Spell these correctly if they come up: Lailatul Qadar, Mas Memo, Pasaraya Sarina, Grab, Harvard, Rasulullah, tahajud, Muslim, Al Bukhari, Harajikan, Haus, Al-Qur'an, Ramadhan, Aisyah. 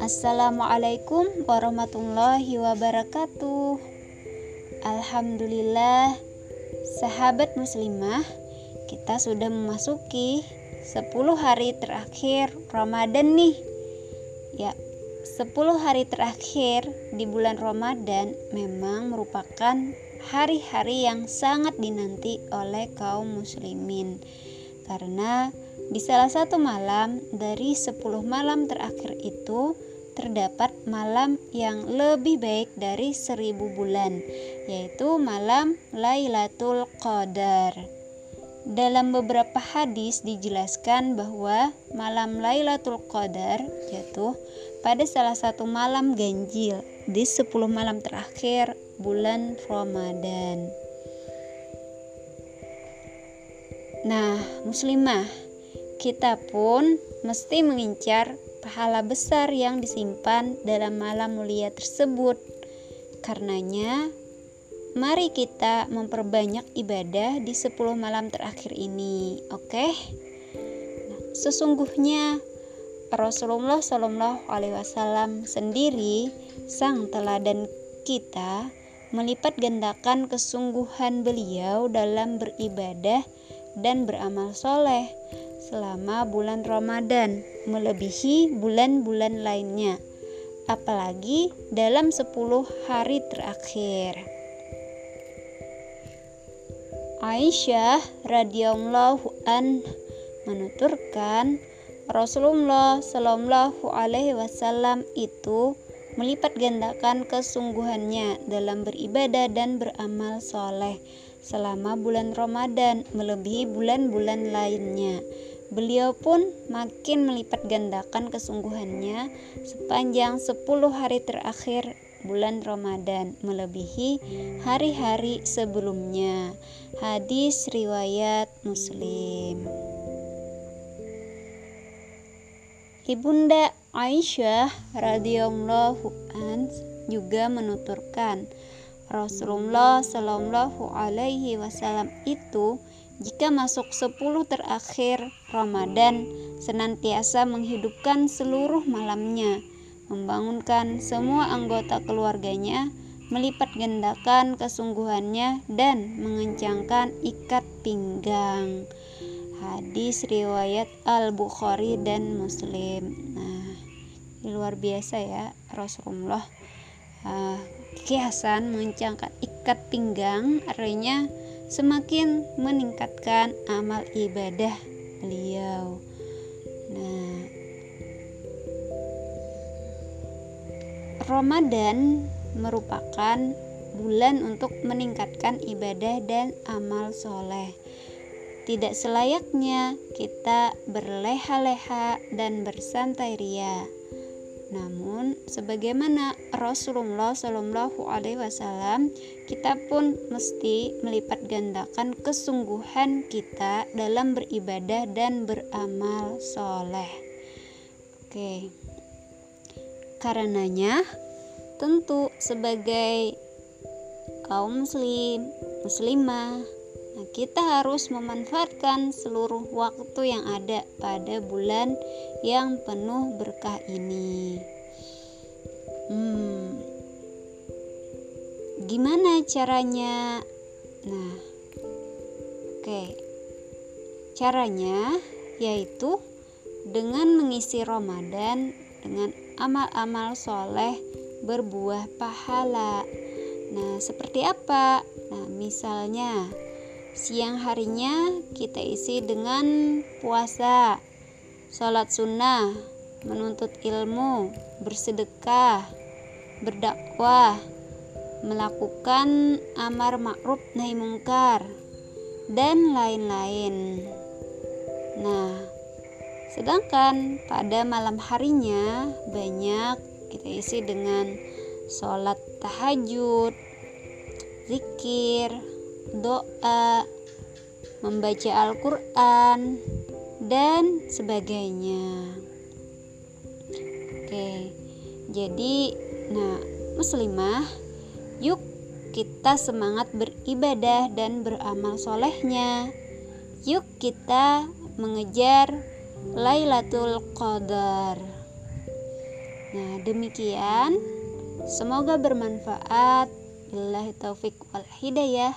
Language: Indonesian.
Assalamualaikum warahmatullahi wabarakatuh. Alhamdulillah, sahabat muslimah, kita sudah memasuki 10 hari terakhir Ramadan nih. Ya, 10 hari terakhir di bulan Ramadan memang merupakan hari-hari yang sangat dinanti oleh kaum muslimin. Karena di salah satu malam dari 10 malam terakhir itu terdapat malam yang lebih baik dari 1000 bulan, yaitu malam Lailatul Qadar. Dalam beberapa hadis dijelaskan bahwa malam Lailatul Qadar jatuh pada salah satu malam ganjil di 10 malam terakhir bulan Ramadan. Nah, muslimah, kita pun mesti mengincar pahala besar yang disimpan dalam malam mulia tersebut. Karenanya, mari kita memperbanyak ibadah di 10 malam terakhir ini, oke? Nah, sesungguhnya Rasulullah Shallallahu Alaihi Wasallam sendiri, sang teladan kita, melipat gandakan kesungguhan beliau dalam beribadah dan beramal soleh selama bulan Ramadan, melebihi bulan-bulan lainnya, apalagi dalam 10 hari terakhir. Aisyah radhiyallahu anha menuturkan, Rasulullah Shallallahu Alaihi Wasallam itu melipat gandakan kesungguhannya dalam beribadah dan beramal soleh selama bulan Ramadan, melebihi bulan-bulan lainnya. Beliau pun makin melipat gandakan kesungguhannya sepanjang 10 hari terakhir bulan Ramadan, melebihi hari-hari sebelumnya. Hadis riwayat Muslim. Ibunda Aisyah radhiyallahu anha juga menuturkan, Rasulullah Shallallahu Alaihi Wasallam itu jika masuk 10 terakhir Ramadan senantiasa menghidupkan seluruh malamnya, membangunkan semua anggota keluarganya, melipat gandakan kesungguhannya, dan mengencangkan ikat pinggang. Hadis riwayat Al Bukhari dan Muslim. Nah, luar biasa ya Rasulullah. Kiasan mengencangkan ikat pinggang artinya semakin meningkatkan amal ibadah beliau. Nah, Ramadan merupakan bulan untuk meningkatkan ibadah dan amal soleh. Tidak selayaknya kita berleha-leha dan bersantai ria. Namun, sebagaimana Rasulullah Shallallahu Alaihi Wasallam, kita pun mesti melipat gandakan kesungguhan kita dalam beribadah dan beramal soleh. Oke, karenanya tentu sebagai kaum muslim muslimah, nah, kita harus memanfaatkan seluruh waktu yang ada pada bulan yang penuh berkah ini. Gimana caranya? Nah, oke. Caranya yaitu dengan mengisi Ramadan dengan amal-amal soleh berbuah pahala. Nah, seperti apa? Nah, misalnya siang harinya kita isi dengan puasa, sholat sunnah, menuntut ilmu, bersedekah, berdakwah, melakukan amar ma'ruf nahi mungkar, dan lain-lain. Nah, sedangkan pada malam harinya banyak kita isi dengan sholat tahajud, zikir, doa, membaca Al-Qur'an, dan sebagainya. Oke, jadi nah muslimah, yuk kita semangat beribadah dan beramal solehnya. Yuk kita mengejar Lailatul Qadar. Nah, demikian. Semoga bermanfaat. Billahi taufik wal hidayah.